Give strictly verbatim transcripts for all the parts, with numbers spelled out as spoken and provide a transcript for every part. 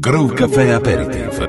Groove Café Aperitif.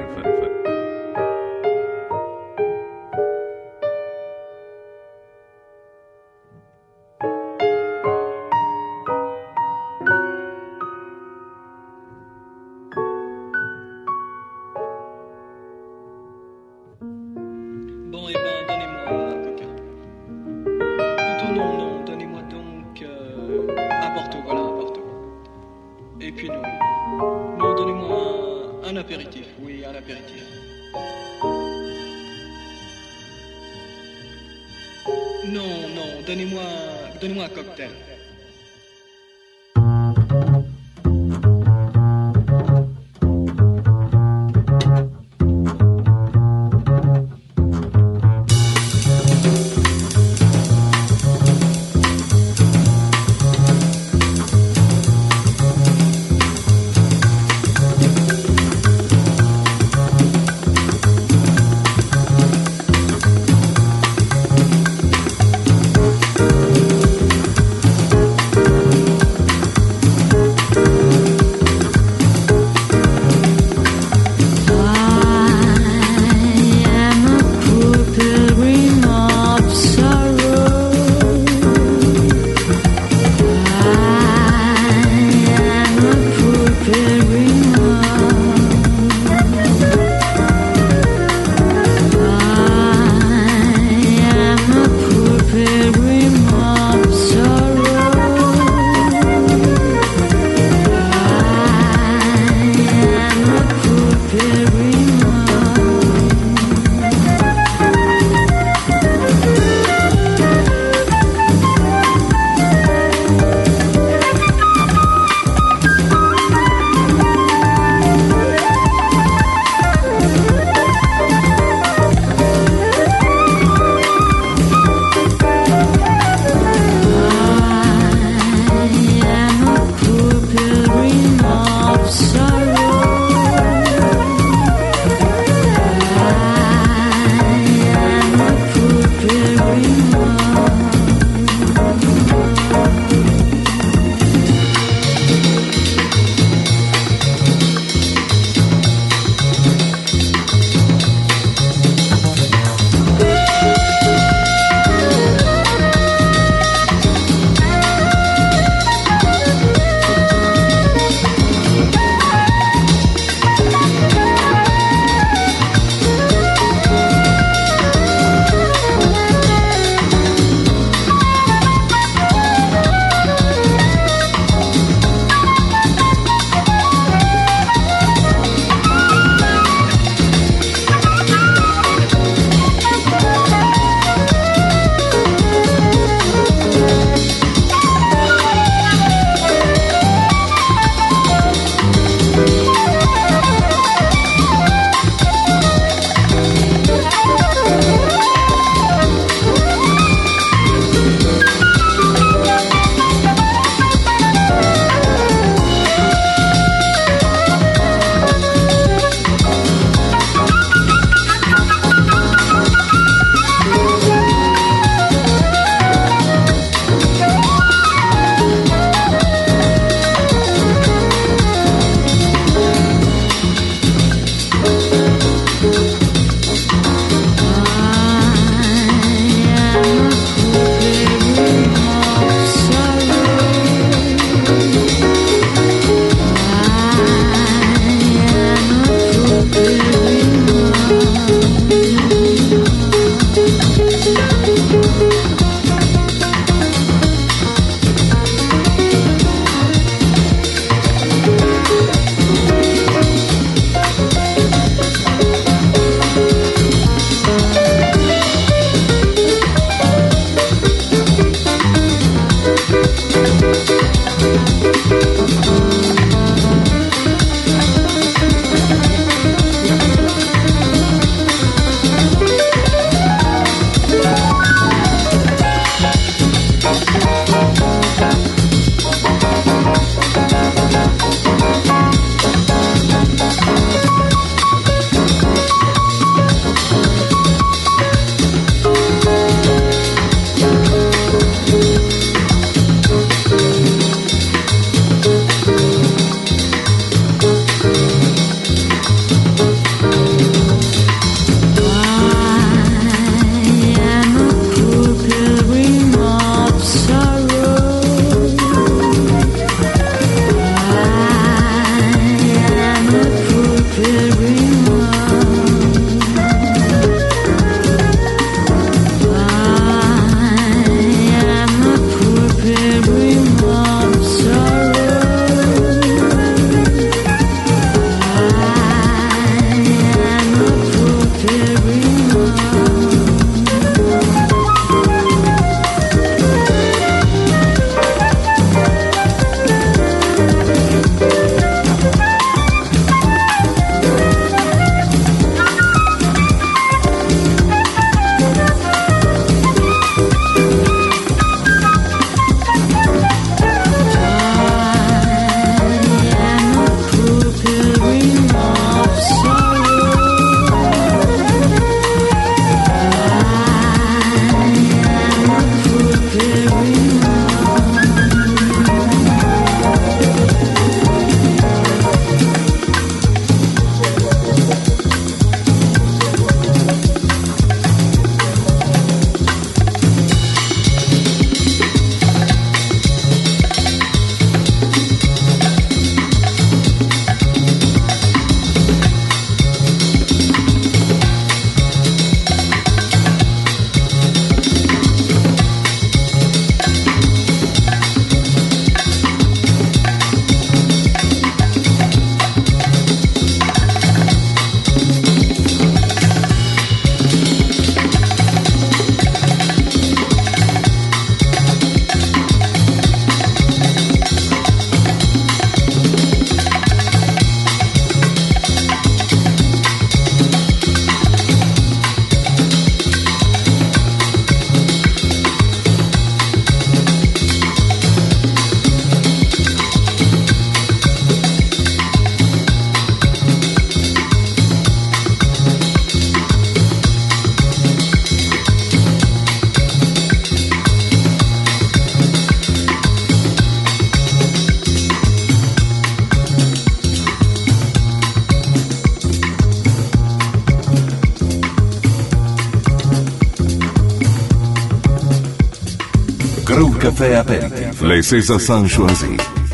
Crew Café Aperitif, le César Sancho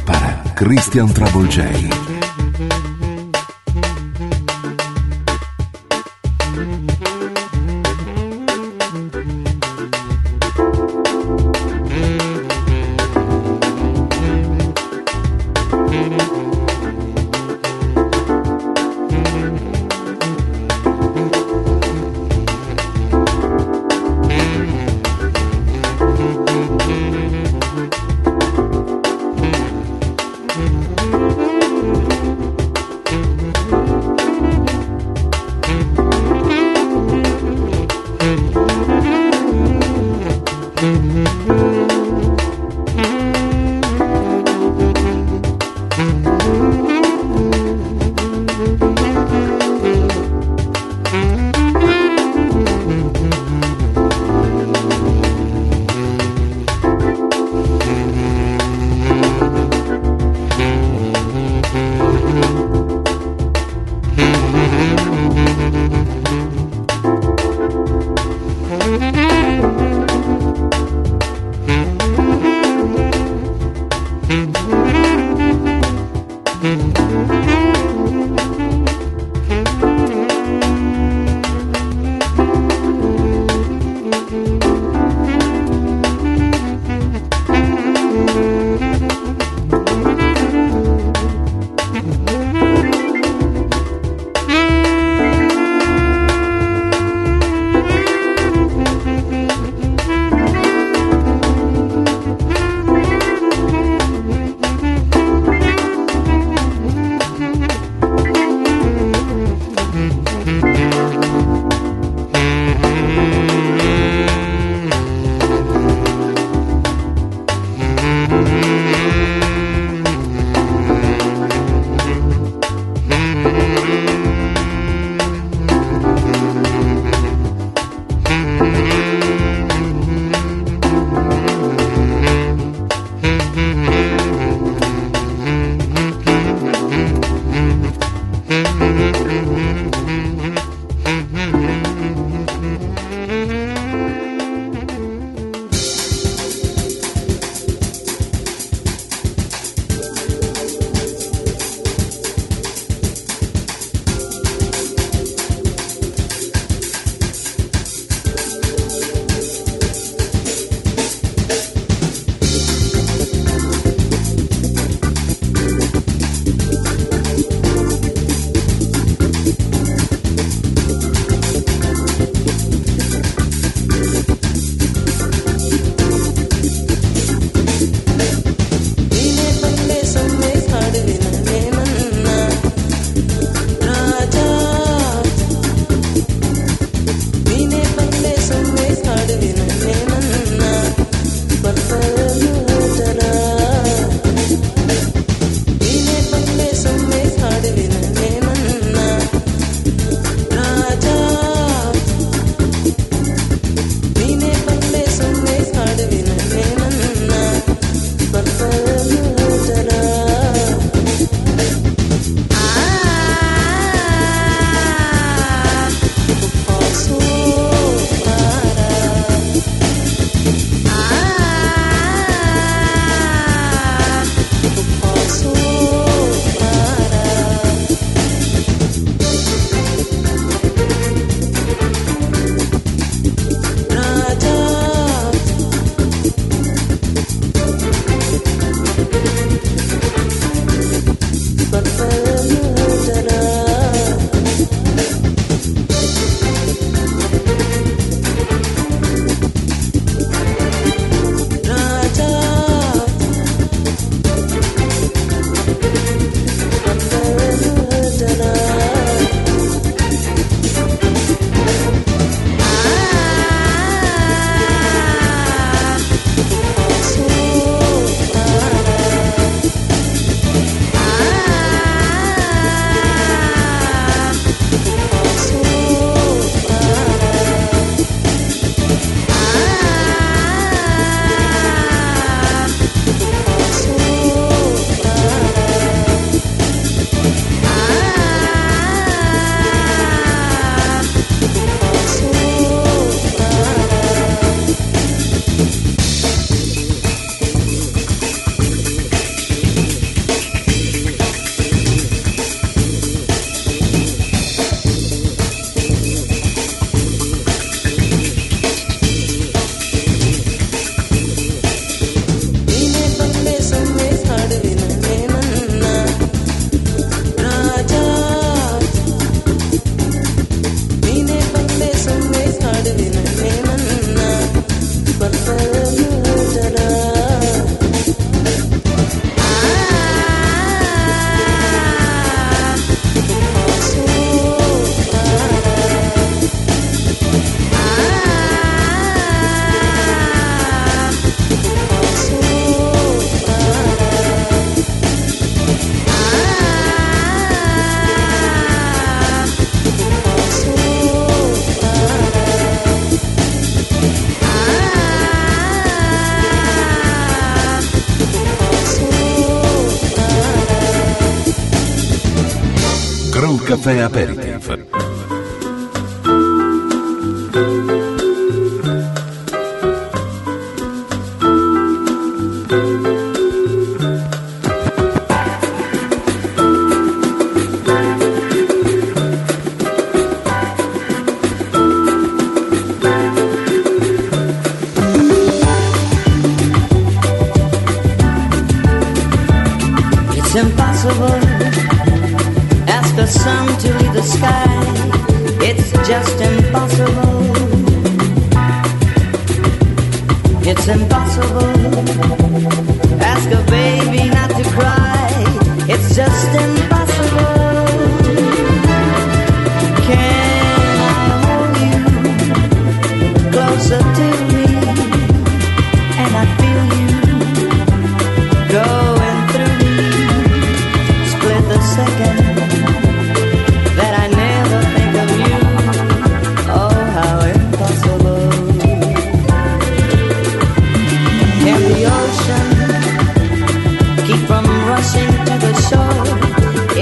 para Cristiano Travaglioli. Thank you. un caffè aperitif. Ask the sun to leave the sky. It's just impossible. It's impossible. Ask a baby not to cry. It's just impossible. Can I hold you closer to me? And I feel you going through me. Split the second.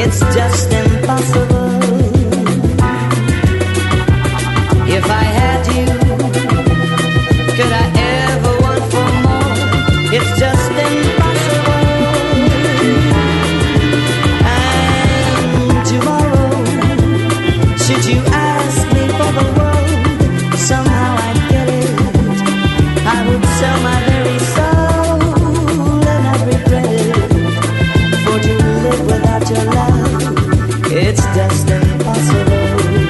It's just impossible. If I had you, could I ever want for more? It's just impossible. And tomorrow, should you ask me for the world, somehow I'd get it. I would sell my very soul, and I'd regret it. For to live without your love, it's just impossible.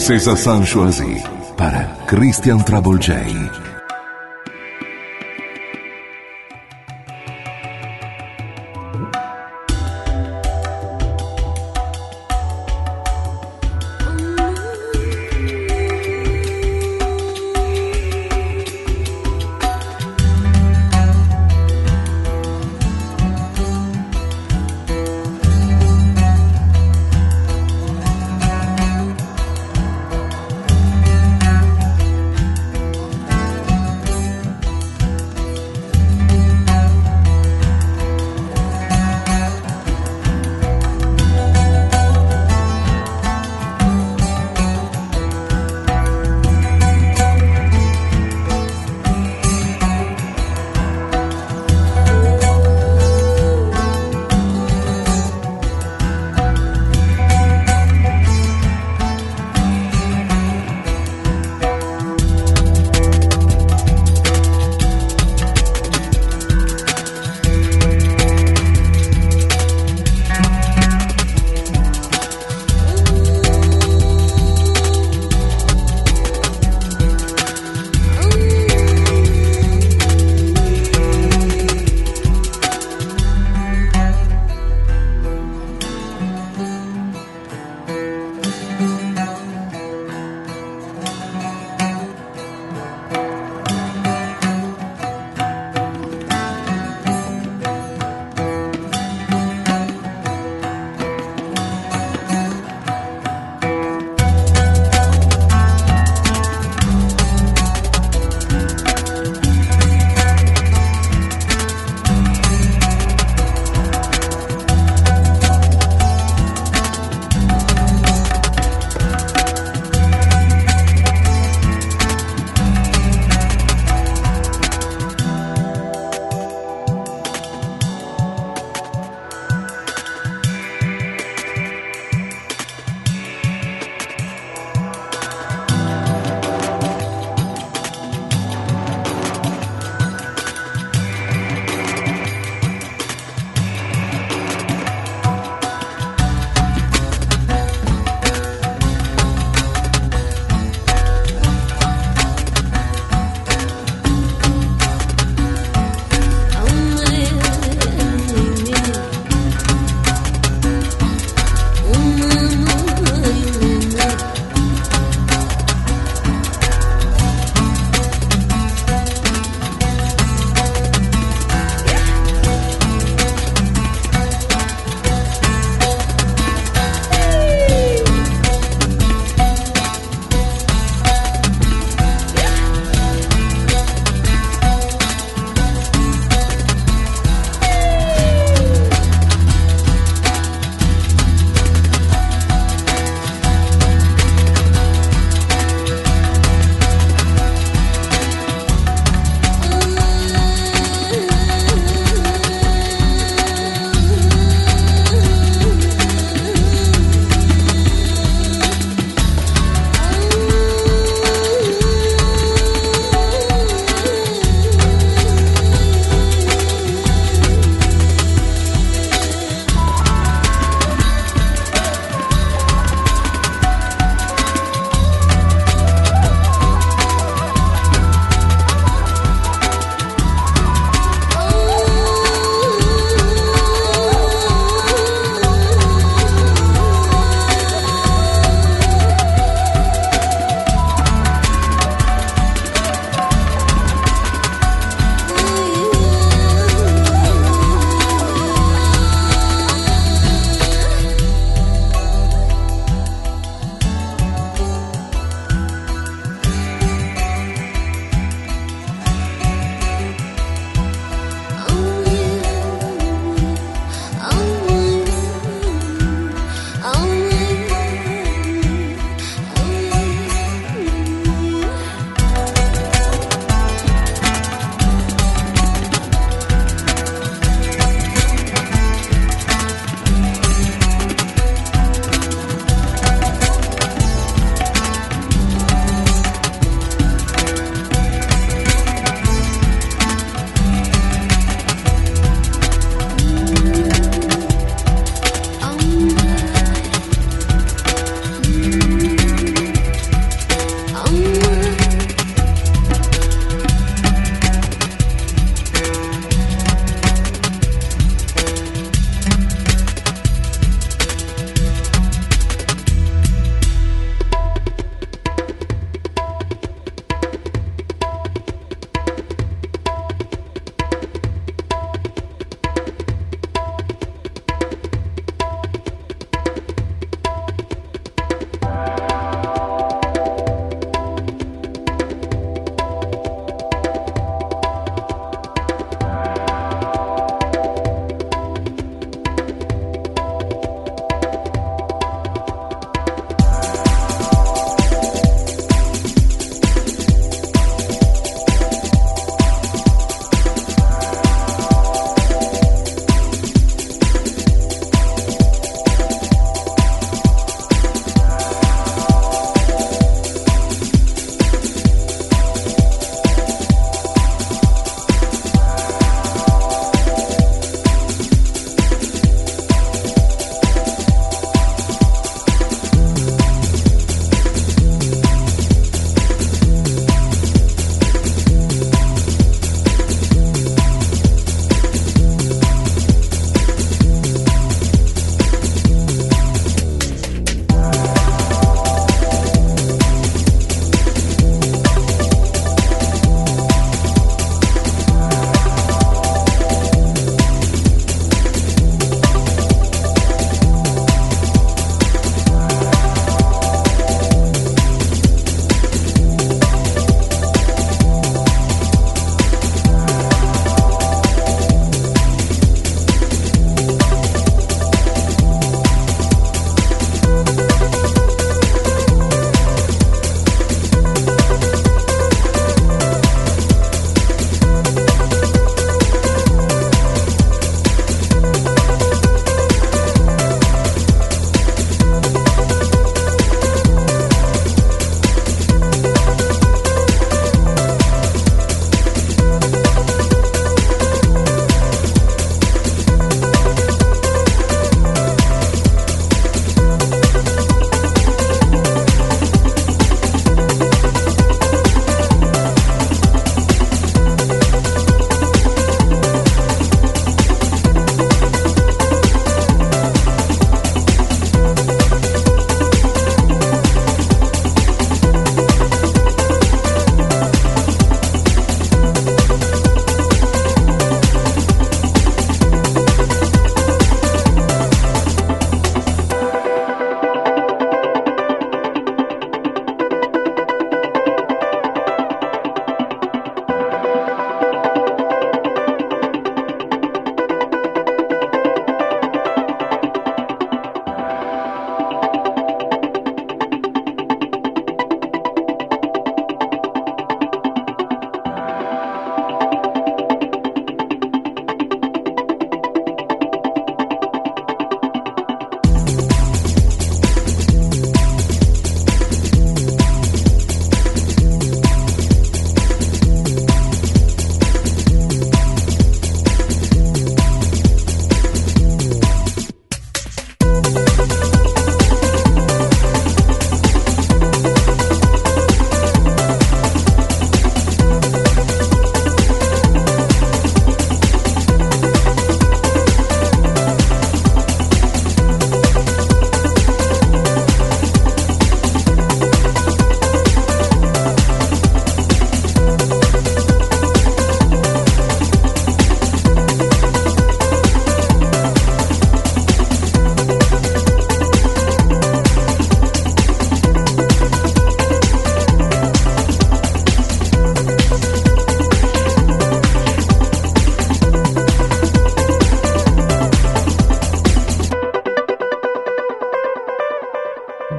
de Sassan Choisi para Cristiano Travaglioli.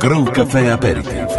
Grand Café Aperitif.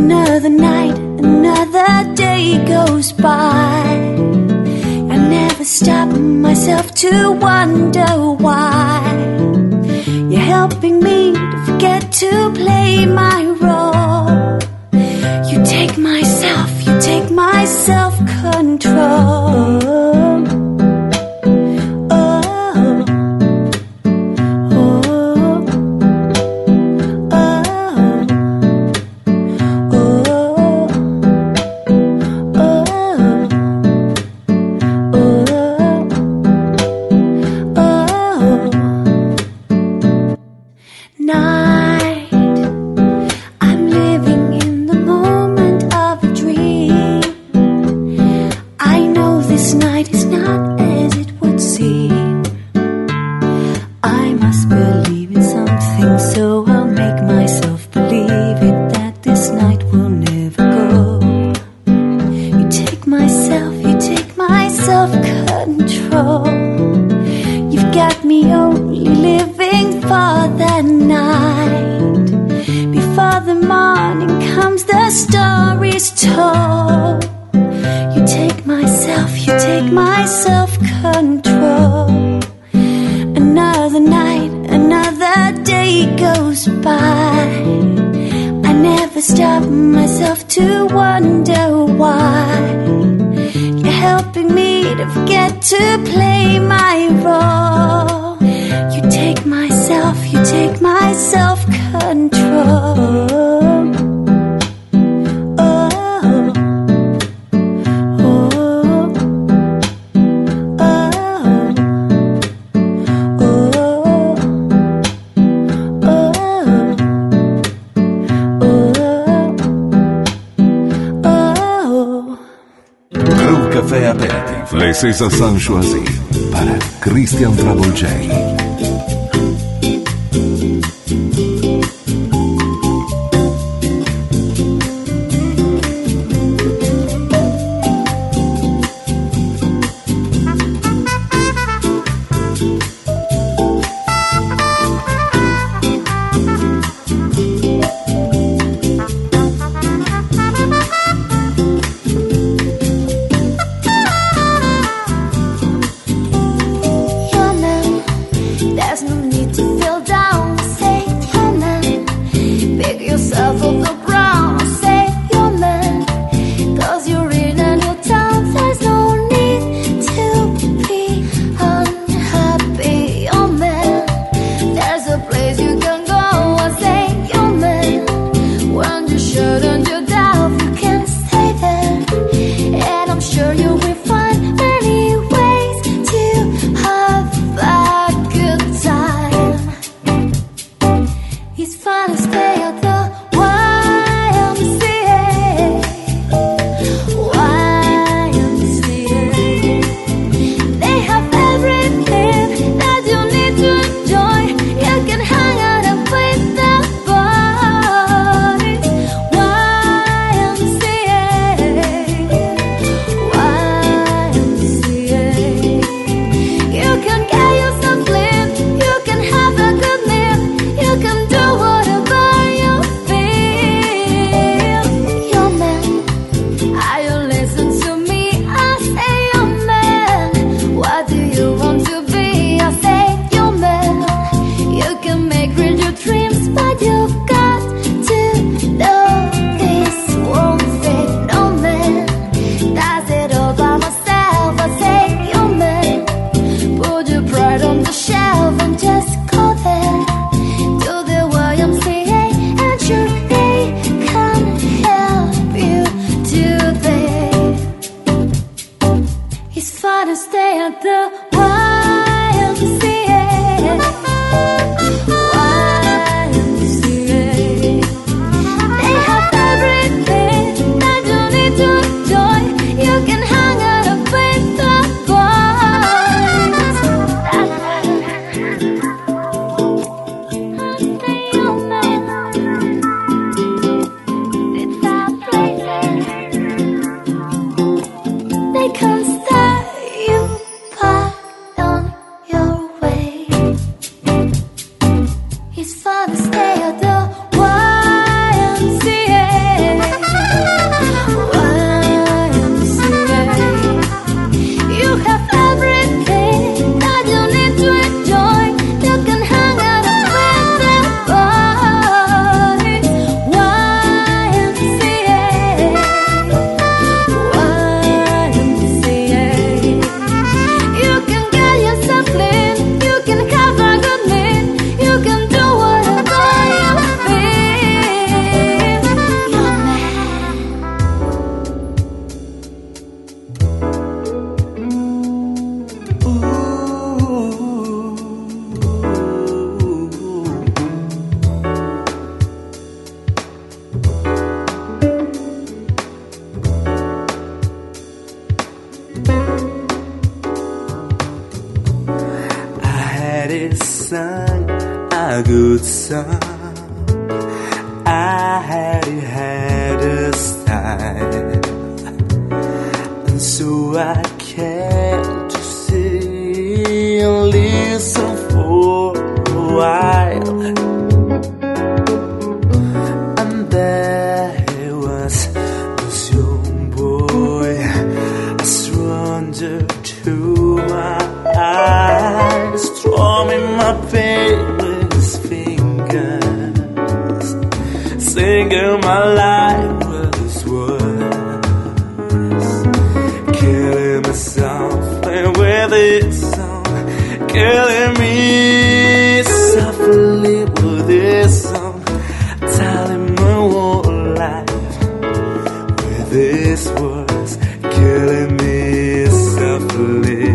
Another night, another day goes by. And never stop myself to wonder why you're helping me to forget to play my role. You take myself, you take my self-control. Oh, oh, oh, oh, oh, oh, oh. Night, I'm living in the moment of a dream. I know this night is not as it would seem. I must believe in something, so I'll make myself believe it, that this night will never go. You take myself, you take my self-control. You've got me only living for the night. Before the morning comes, the story's told. You take myself, you take my self-control. Another night, another day goes by. I never stop myself to wonder why you're helping me to forget to play my role. You take myself, you take my self-control. Oh, oh, oh. Crew Café Aperitif, le César Sancho Choisi para Cristiano Travaglioli. that is sung a good song. I had had a style, and so I came to see and listen for a while. And there he was, this young boy, a stranger to my eyes, strumming my baby's fingers, singing my life with his words, killing myself with his song, killing me softly with his song, telling my whole life with his words, killing me softly.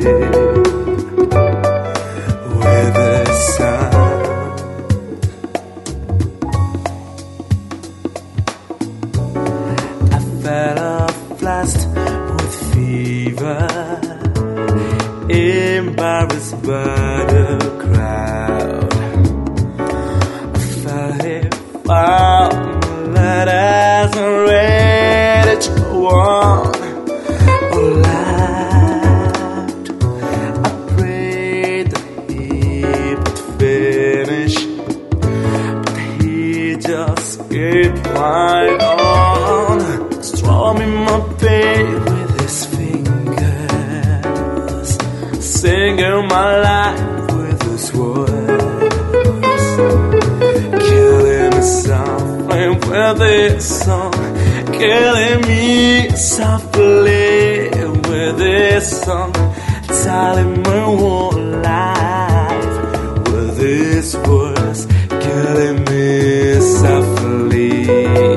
Embarrassed by the crowd, I felt it fall. That as I ready to go on, oh Lord, I prayed that he would finish, but he just kept right on, strumming my baby. Singing my life with his words, killing me softly with his song, killing me softly with his song, telling my whole life with his words, killing me softly with his song.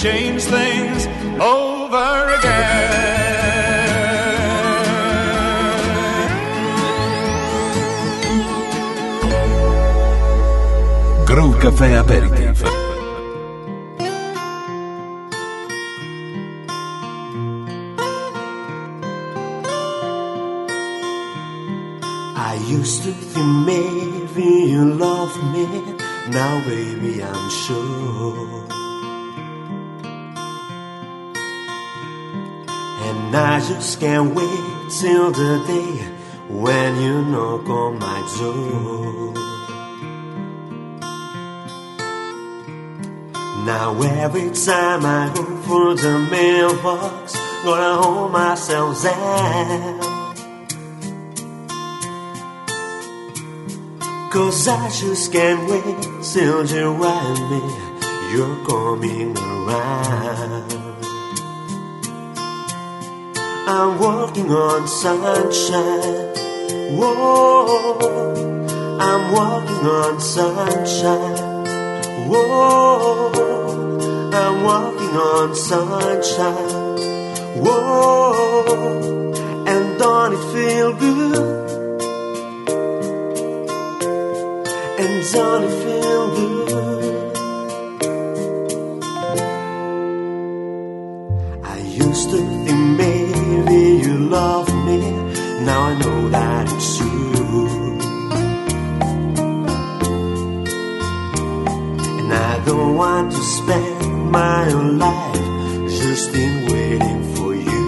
Change things over again. Groove Caffè Aperitif. I used to think maybe you love me. Now baby I'm sure. And I just can't wait till the day when you knock on my door. Now every time I go through the mailbox, gonna hold myself down, 'cause I just can't wait till you write me, you're coming around. I'm walking on sunshine. Whoa, I'm walking on sunshine. Whoa, I'm walking on sunshine. Whoa, and don't it feel good? And don't it feel good? I used to think maybe you love me, now I know that it's true. And I don't want to spend my whole life just in waiting for you.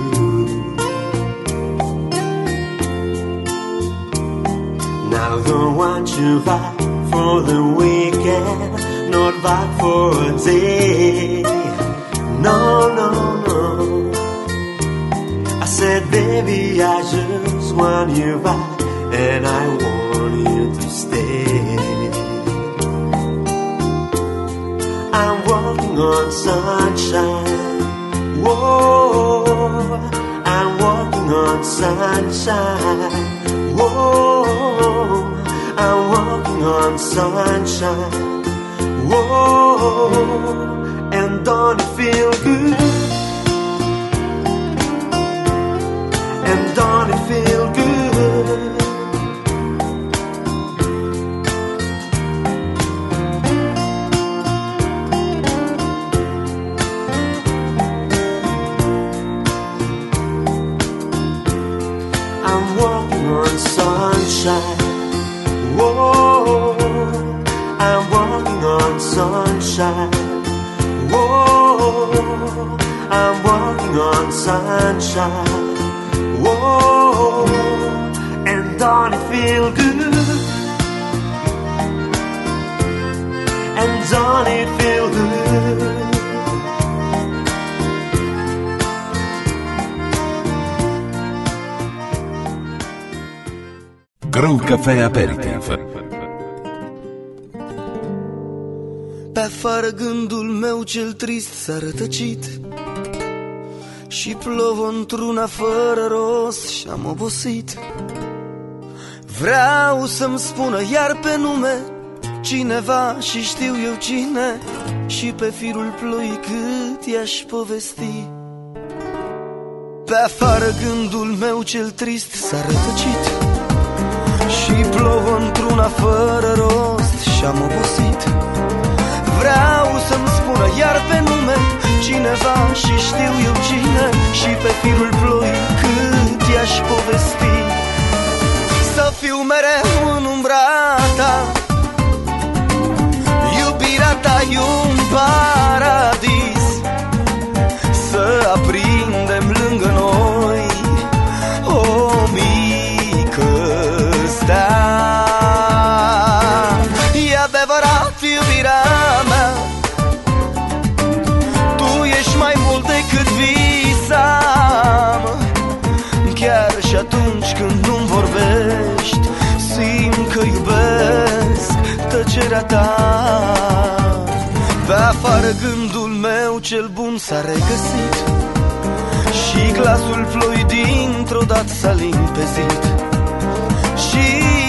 Now I don't want you back for the weekend, not back for a day. No, no, no. I said, baby, I just want you back, and I want you to stay. I'm walking on sunshine. Whoa, I'm walking on sunshine. Whoa, I'm walking on sunshine. Whoa, and don't it feel good? And don't it feel good? I'm walking on sunshine. Whoa, I'm walking on sunshine. Whoa, I'm walking on sunshine. Whoa, and don't it feel good? And don't it feel good? Groove Caffè Aperitif. Pe afară gândul meu cel trist s-a rătăcit și plouă într-una fără rost și-am obosit. Vreau să-mi spună iar pe nume cineva și știu eu cine, și pe firul ploii cât i-aș povesti. Pe afară gândul meu cel trist s-a rătăcit și plouă într-una fără rost și-am obosit. Vreau să-mi spună iar pe nume cineva și știu eu cine, și pe firul ploii cât i-aș povesti. Să fiu mereu în umbra ta, iubirea ta e un paradis. Să aprindem lângă noi o mică stea. E adevărat, iubirea mea, ești mai mult decât visa. iubirea ta. Pe afară gândul meu cel bun s-a regăsit și glasul ploii dintr-o dată s-a limpezit. Și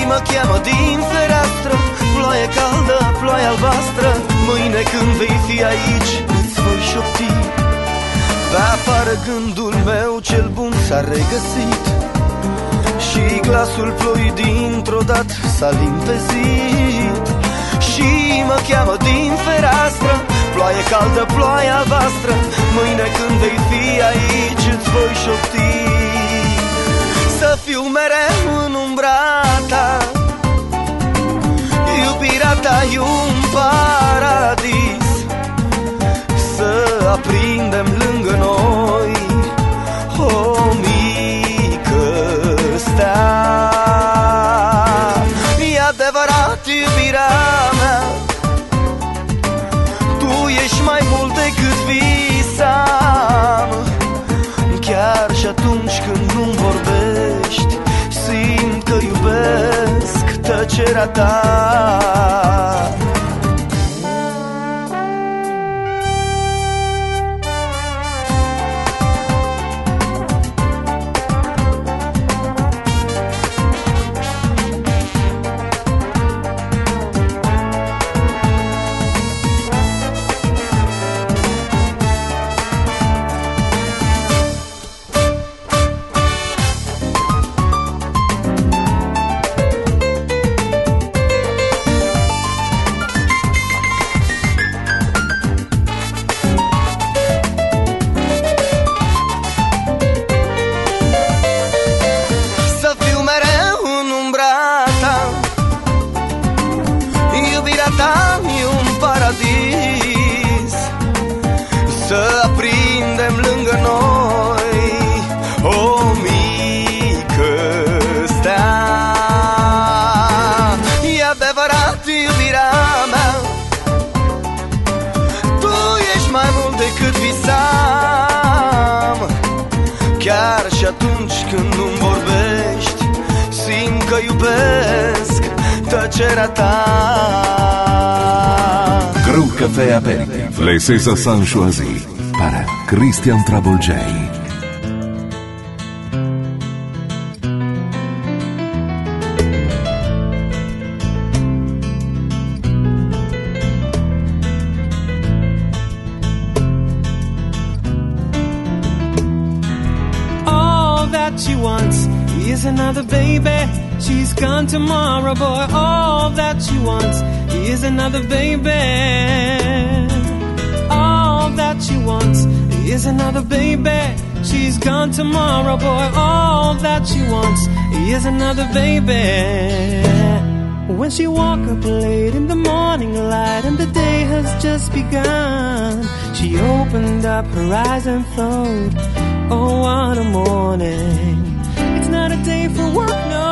mă cheamă din fereastră, ploaie caldă, ploaie albastră. Mâine când vei fi aici îți voi șopti. Pe afară gândul meu cel bun s-a regăsit și glasul ploii dintr-o dată s-a limpezit. Și mă cheamă din fereastră, ploaie caldă, ploaie albastră. Mâine când vei fi aici îți voi șopti. Să fiu mereu în umbra ta, iubirea ta e un paradis. Să aprindem lângă noi o mică stea. E adevărat, iubirea mea, tu ești mai mult decât visam. Chiar și atunci când nu-mi vorbești, simt că iubesc tăcerea ta. Gru Caffè Aperitif, le César Sancho Choisi, para Cristiano Travaglioli. All that she wants is another baby. She's gone tomorrow, boy. All that she wants is another baby. All that she wants is another baby. She's gone tomorrow, boy. All that she wants is another baby. When she woke up late in the morning light and the day has just begun, she opened up her eyes and thought, oh, what a morning. It's not a day for work, no.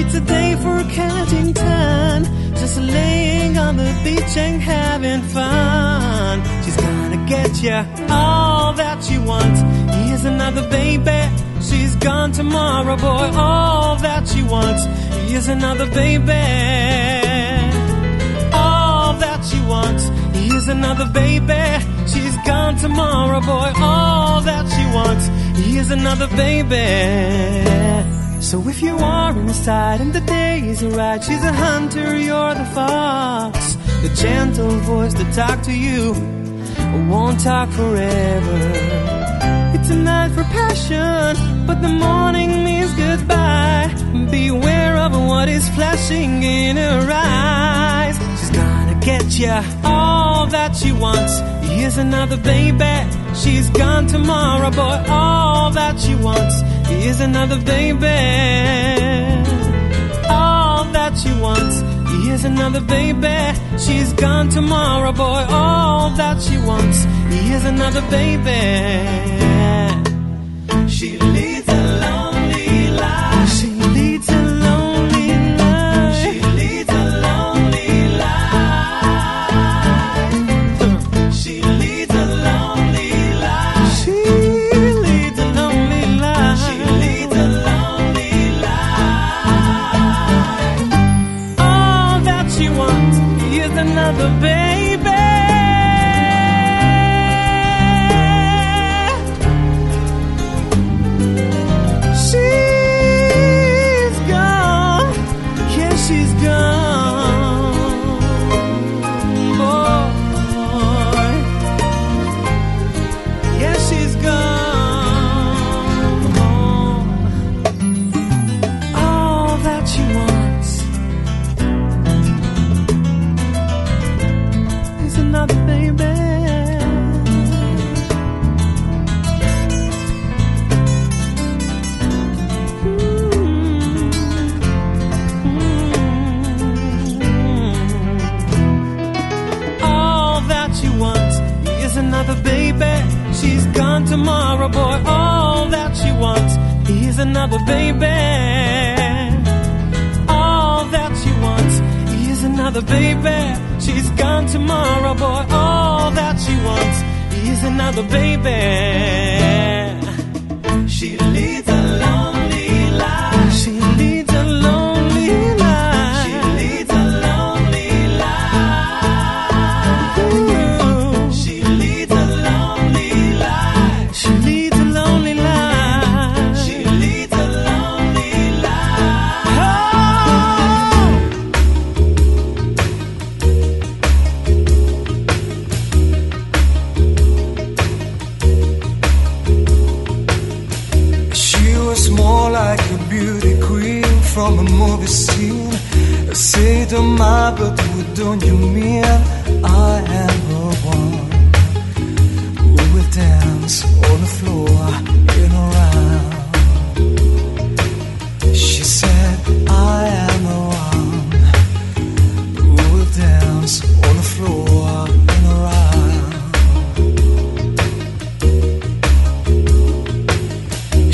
It's a day for counting time, just laying on the beach and having fun. She's gonna get ya. All that she wants is another baby. She's gone tomorrow, boy. All that she wants is another baby. All that she wants is another baby. She's gone tomorrow, boy. All that she wants is another baby. So if you are inside and the day is right, she's a hunter, you're the fox. The gentle voice that talk to you won't talk forever. It's a night for passion, but the morning means goodbye. Beware of what is flashing in her eyes. She's gonna get ya. All that she wants is another baby. She's gone tomorrow, boy. All that she wants is another baby. All that she wants is another baby. She's gone tomorrow, boy. All that she wants is another baby. She leads a lonely life. She leads a lonely life. She leads a lonely life. She leads a lonely life. She want tomorrow, boy, all that she wants is another baby. All that she wants is another baby. She's gone tomorrow, boy, all that she wants is another baby. She leads a lonely life. She leads a lonely life. She leads a lonely life. Ooh. She leads a lonely life. She leads a lonely life. She leads a lonely life. Oh. She was more like a beauty queen from a movie scene. I say to my, but what don't you mean? I am the one who will dance on the floor in a round. She said, I am the one who will dance on the floor in a round.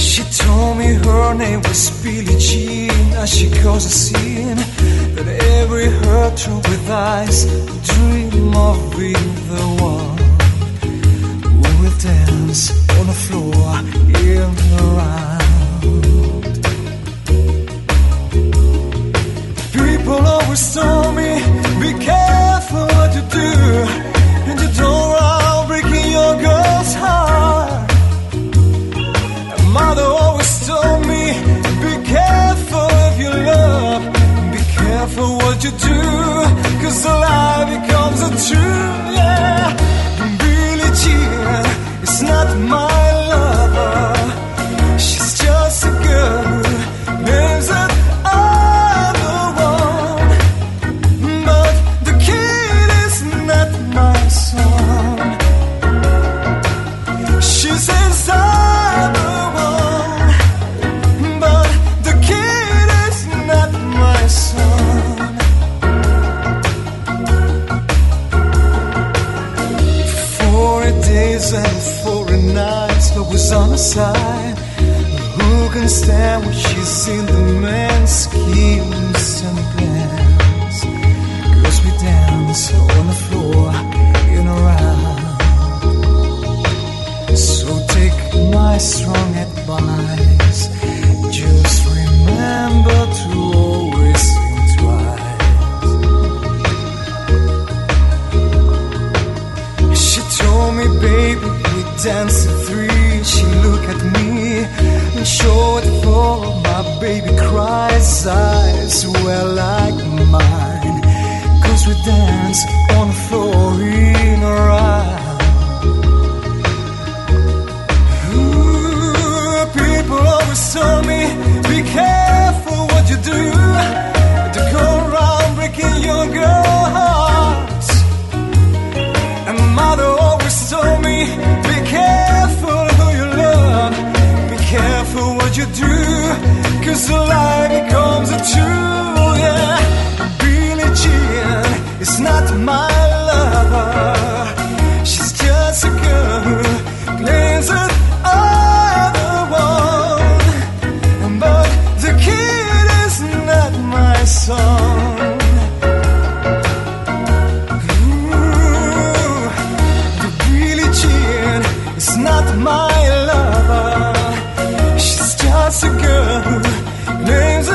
She told me her name was Billie Jean, and she caused a scene that every heart through with eyes dream of being the one who will dance on the floor in the round. People always told me, be careful what you do, and you don't run breaking your girl's heart. And mother always told me, be careful if you love, be careful what you do, cause a lie becomes a truth, yeah. Billie Jean is not my lover, she's just a girl who lives at I'm the one, but the kid is not my son. She says I'm the one, but the kid is not my son. Forty days and forty nights, love was on her side. Who can stand when she's in the man's schemes and plans? Girls, we dance on the floor in a round. So take my strong advice, just remember to always think twice. She told me, baby, we dance at three. She looked at me and showed it for my baby cries. Eyes were like mine, cause we dance on the floor in a round. Ooh, people always told me, be careful what you do, to go around breaking your girl heart. And mother always told me, be careful who you love, be careful what you do, cause a lie becomes a truth, yeah. Billie Jean is not my lover, she's just a girl who claims that I'm the one, but the kid is not my son. Ooh, the Billie Jean is not my lover, she's just a girl who claims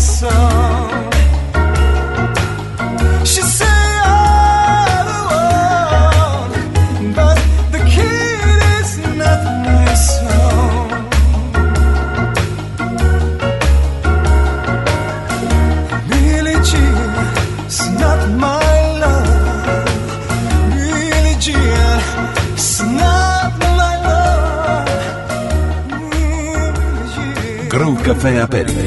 song. She said all alone, but the kid is not my son. Billie Jean is not my love. Billie Jean is not my love. Crew Caffè aperto.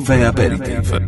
caffè aperitif.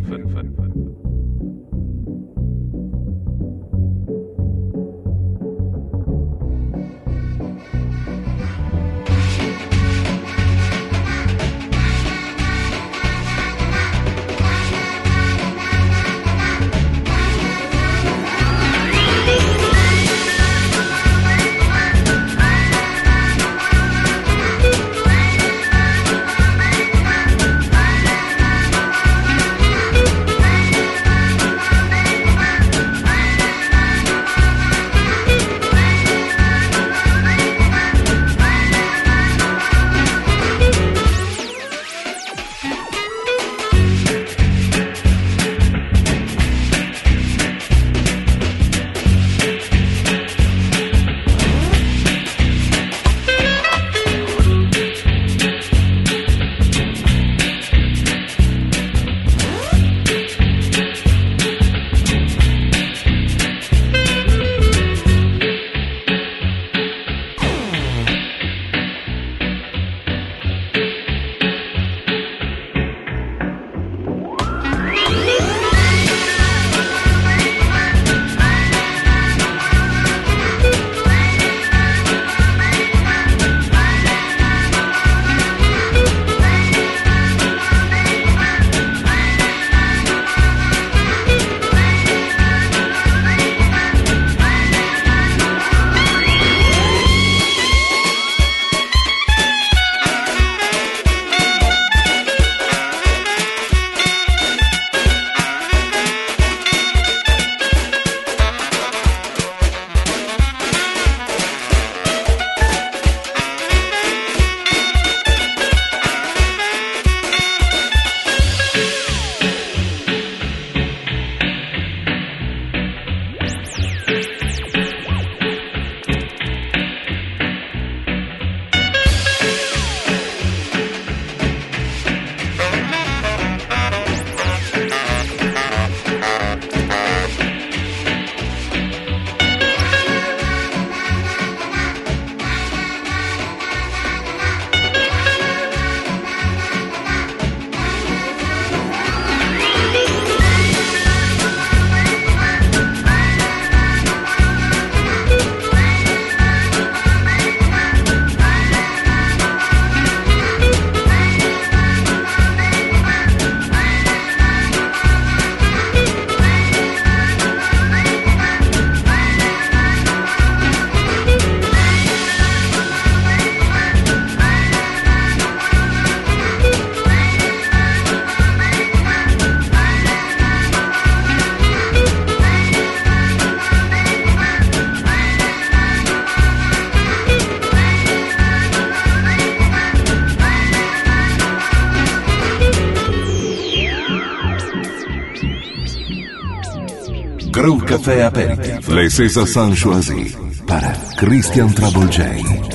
Groove Café Aperitif. Le César San Choisi para Cristiano Travaglioli.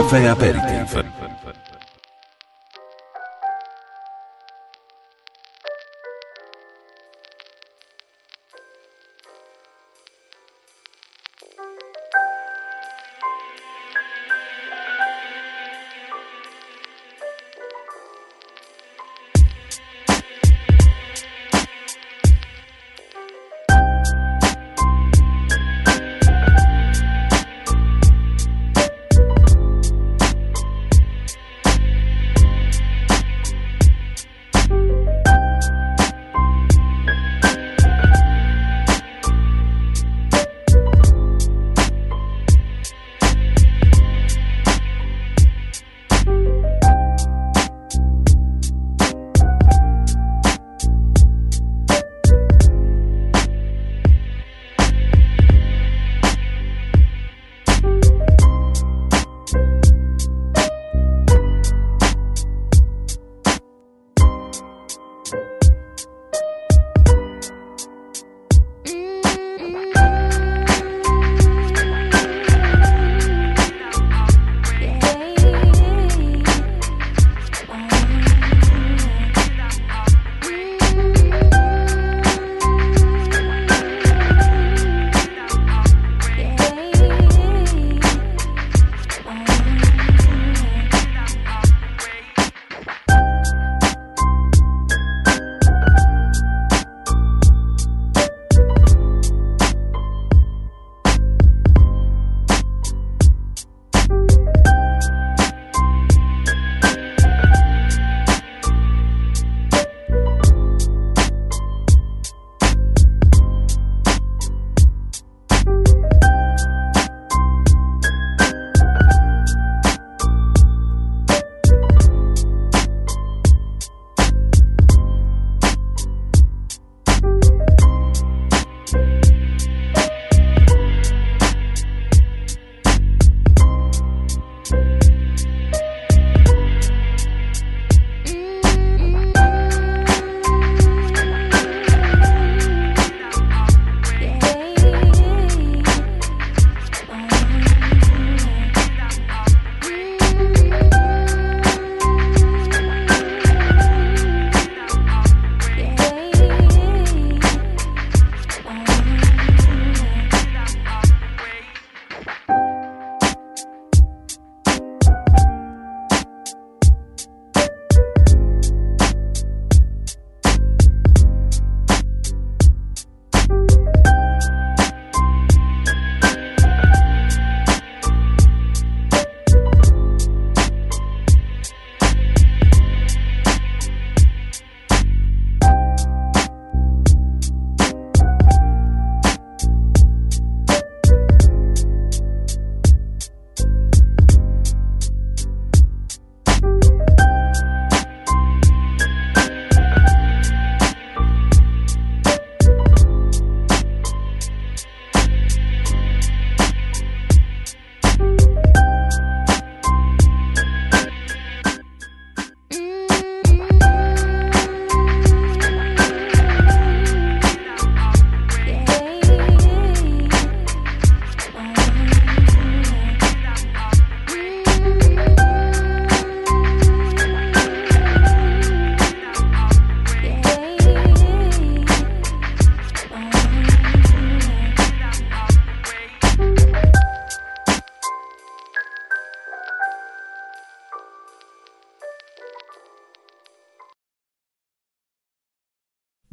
Caffè Aperitif.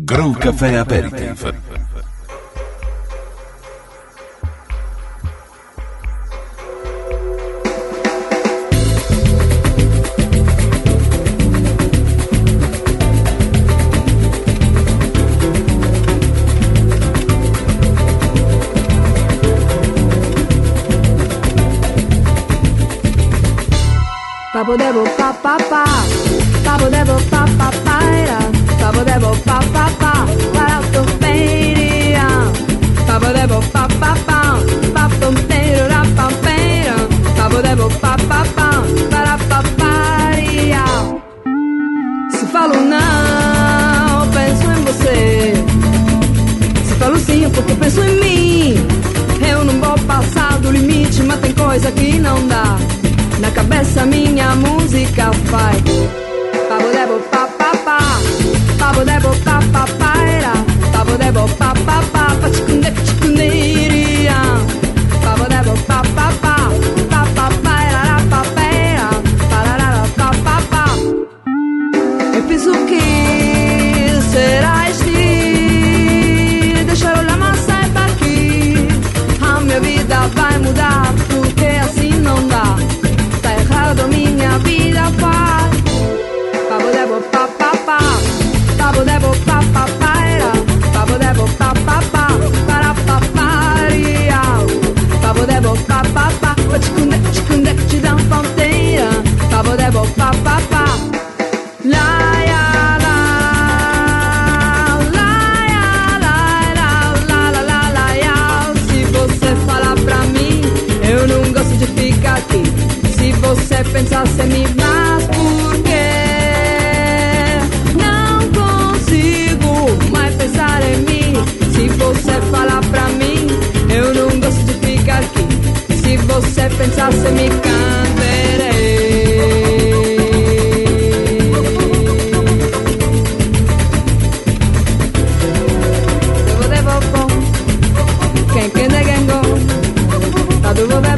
Groove Caffè Aperitif. Papo devo pa pa pa, papo devo pa pa pa era. Papo devo pa pa pa, paratto peria. Papo devo pa pa pa, papo peria la pa peria. Papo devo pa pa pa, paratto paria. Se falo não, penso em você. Se falo sim, é porque penso em mim. Eu não vou passar do limite, mas tem coisa que não dá. Na cabeça essa minha música vai. Pavo devo pa pa pa, pavo devo pa pa paira, pavo devo pa pa pa, pachkunde pachkunderia, pavo devo pa pa pa, pa pa paira la pa paira, parará pa pa pa. Eu fiz o que será este? Deixaram a massa aqui, a minha vida vai mudar. Minha vida vai. Pavo devo pa pa pa, pavo devo pa pa paira, pavo devo pa pa pa, para pa paria, pavo devo pa pa pa, pachkunde pachkunde te dá panteira, pavo devo pa pa pa. Se pensasse mi mas porque não consigo mais pensar em mim. Se você falar pra mim, eu não gosto de ficar aqui. Se você pensasse me canterei. Eu vou devolver quem quer negar go, tá do vou devolver.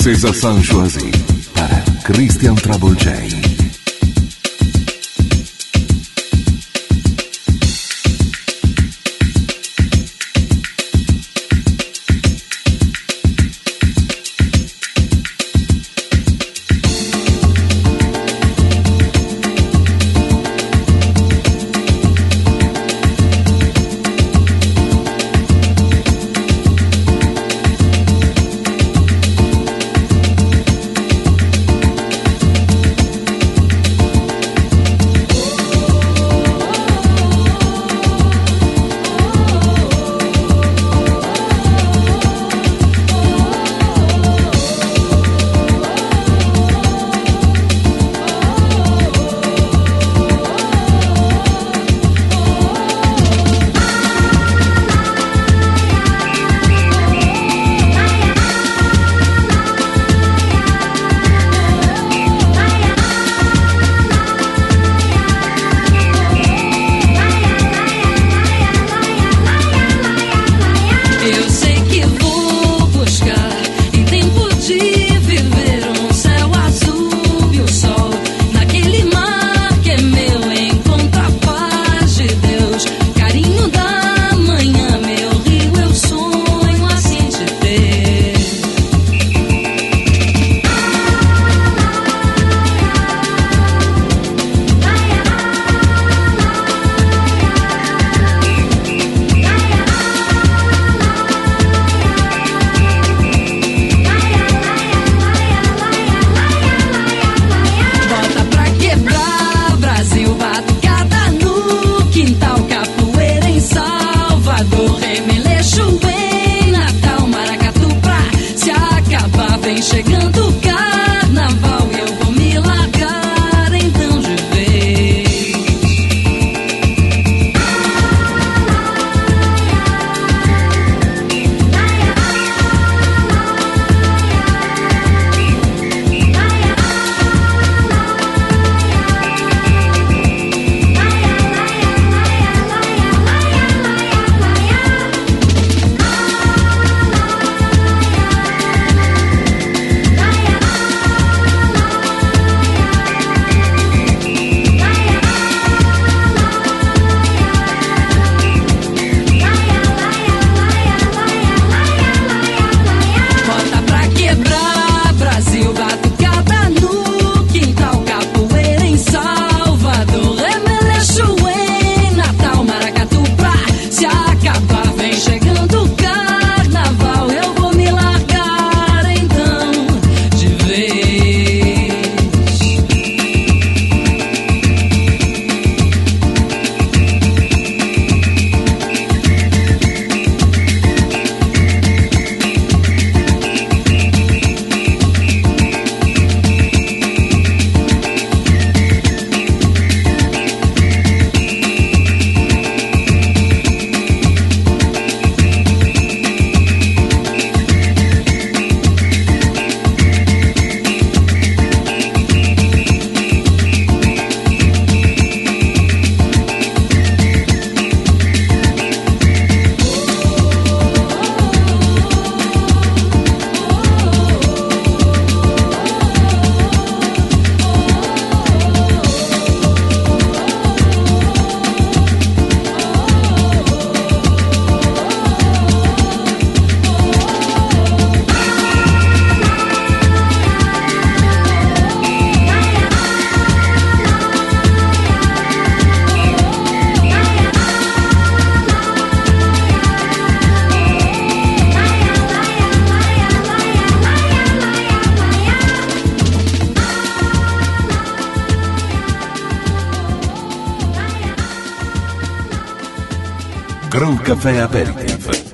César Sancho para Cristiano Travaglioli. Crew Café Aperitif.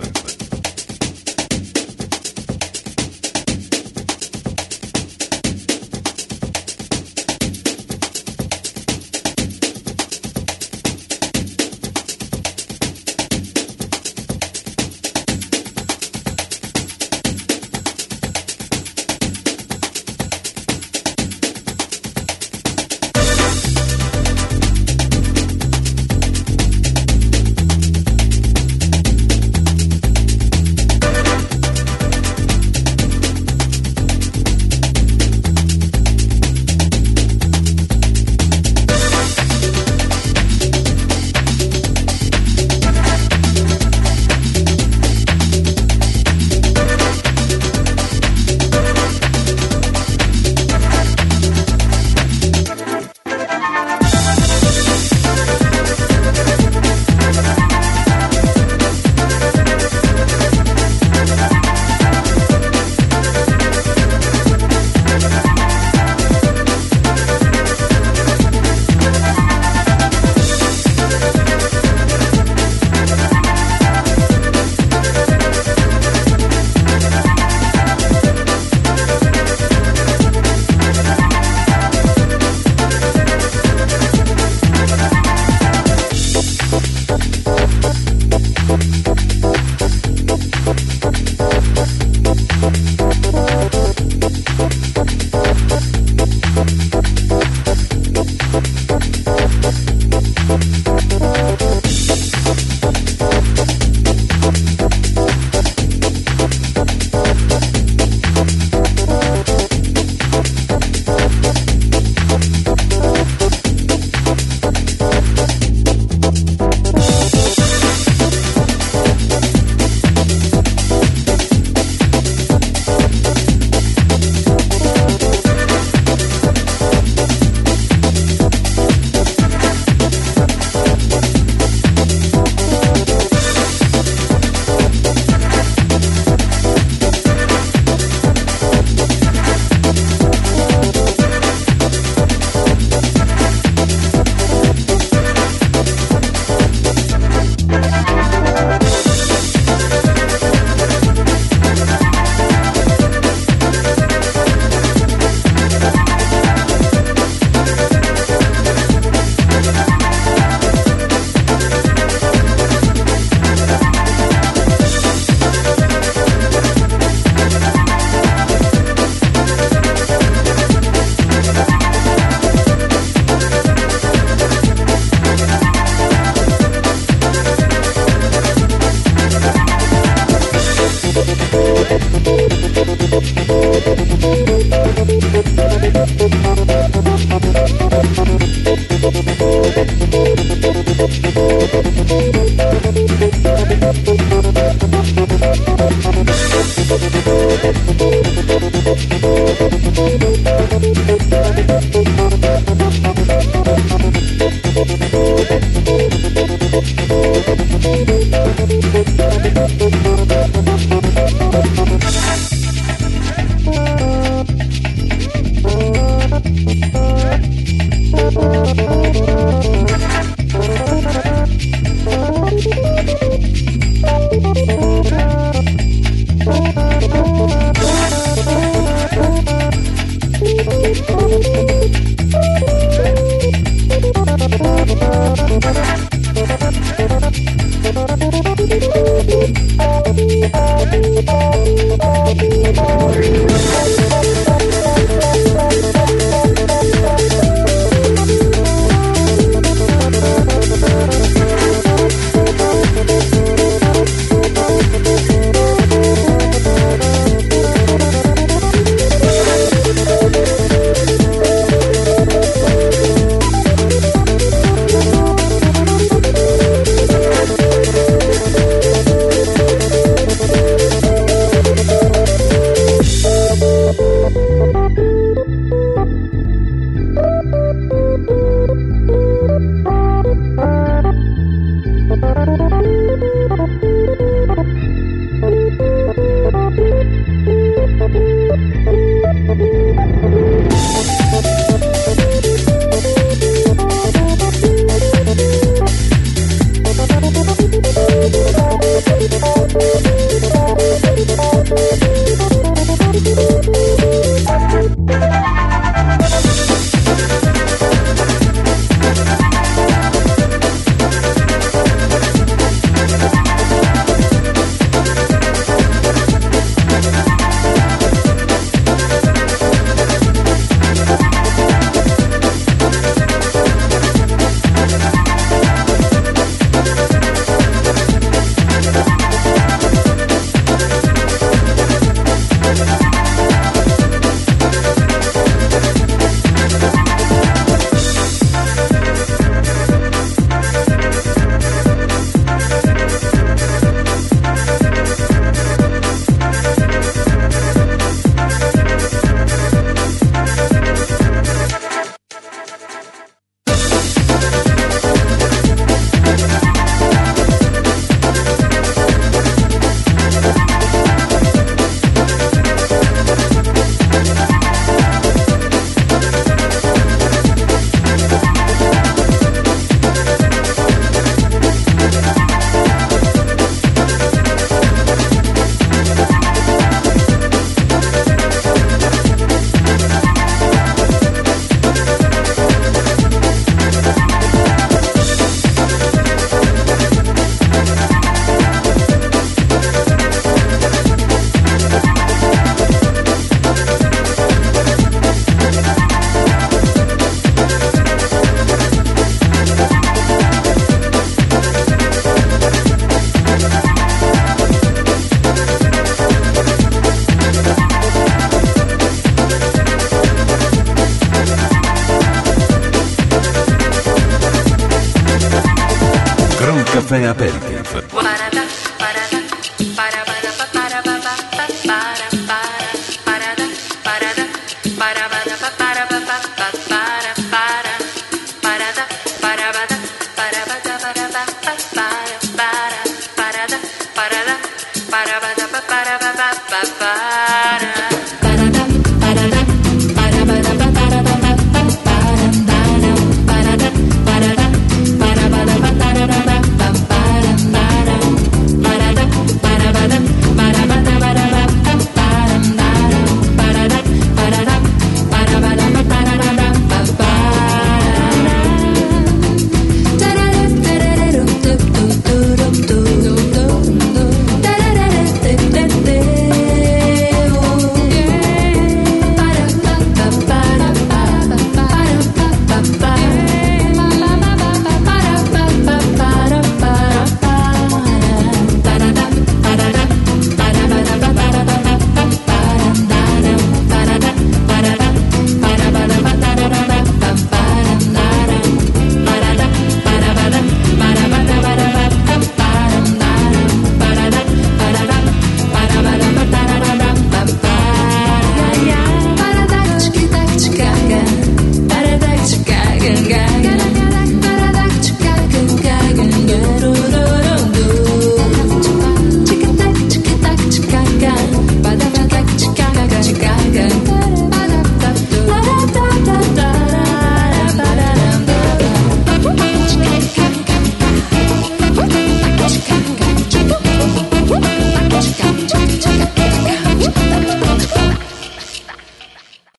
Caffè aperto.